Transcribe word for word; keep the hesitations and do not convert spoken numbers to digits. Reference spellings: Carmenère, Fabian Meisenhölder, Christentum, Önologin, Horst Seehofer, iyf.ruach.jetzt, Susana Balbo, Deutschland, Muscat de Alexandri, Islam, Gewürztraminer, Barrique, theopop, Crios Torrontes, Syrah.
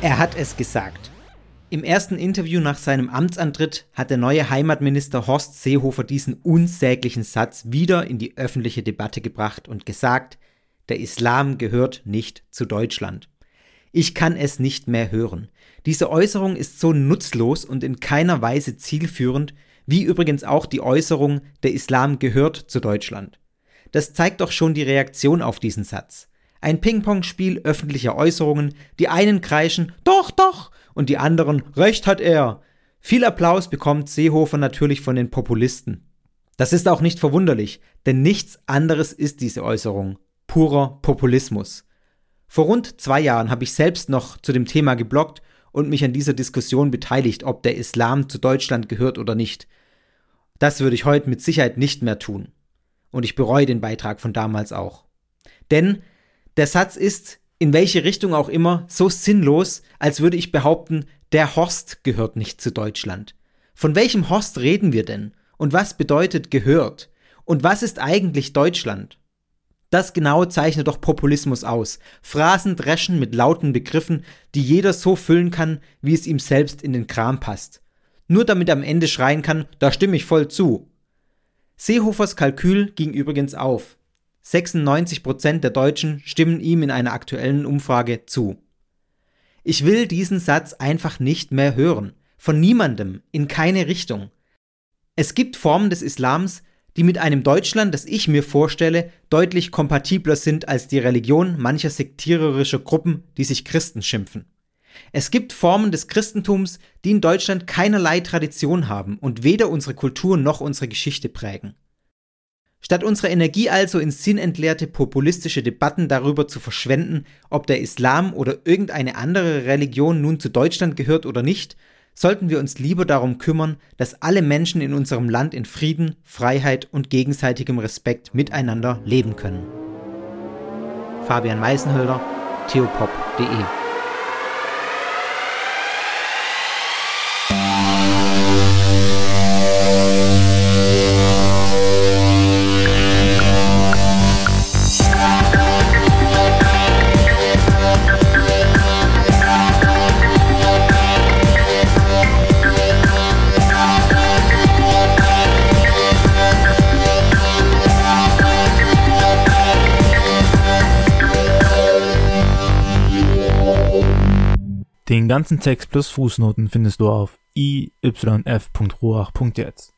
Er hat es gesagt. Im ersten Interview nach seinem Amtsantritt hat der neue Heimatminister Horst Seehofer diesen unsäglichen Satz wieder in die öffentliche Debatte gebracht und gesagt: Der Islam gehört nicht zu Deutschland. Ich kann es nicht mehr hören. Diese Äußerung ist so nutzlos und in keiner Weise zielführend, wie übrigens auch die Äußerung, der Islam gehört zu Deutschland. Das zeigt doch schon die Reaktion auf diesen Satz. Ein Ping-Pong-Spiel öffentlicher Äußerungen, die einen kreischen, doch, doch, und die anderen, recht hat er. Viel Applaus bekommt Seehofer natürlich von den Populisten. Das ist auch nicht verwunderlich, denn nichts anderes ist diese Äußerung. Purer Populismus. Vor rund zwei Jahren habe ich selbst noch zu dem Thema gebloggt und mich an dieser Diskussion beteiligt, ob der Islam zu Deutschland gehört oder nicht. Das würde ich heute mit Sicherheit nicht mehr tun. Und ich bereue den Beitrag von damals auch. Denn der Satz ist, in welche Richtung auch immer, so sinnlos, als würde ich behaupten, der Horst gehört nicht zu Deutschland. Von welchem Horst reden wir denn? Und was bedeutet gehört? Und was ist eigentlich Deutschland? Das genau zeichnet doch Populismus aus. Phrasen dreschen mit lauten Begriffen, die jeder so füllen kann, wie es ihm selbst in den Kram passt. Nur damit er am Ende schreien kann, da stimme ich voll zu. Seehofers Kalkül ging übrigens auf. sechsundneunzig Prozent der Deutschen stimmen ihm in einer aktuellen Umfrage zu. Ich will diesen Satz einfach nicht mehr hören. Von niemandem, in keine Richtung. Es gibt Formen des Islams, die mit einem Deutschland, das ich mir vorstelle, deutlich kompatibler sind als die Religion mancher sektiererischer Gruppen, die sich Christen schimpfen. Es gibt Formen des Christentums, die in Deutschland keinerlei Tradition haben und weder unsere Kultur noch unsere Geschichte prägen. Statt unsere Energie also in sinnentleerte populistische Debatten darüber zu verschwenden, ob der Islam oder irgendeine andere Religion nun zu Deutschland gehört oder nicht, sollten wir uns lieber darum kümmern, dass alle Menschen in unserem Land in Frieden, Freiheit und gegenseitigem Respekt miteinander leben können. Fabian Meisenhölder, theopop punkt de Den ganzen Text plus Fußnoten findest du auf i y f punkt ruach punkt jetzt.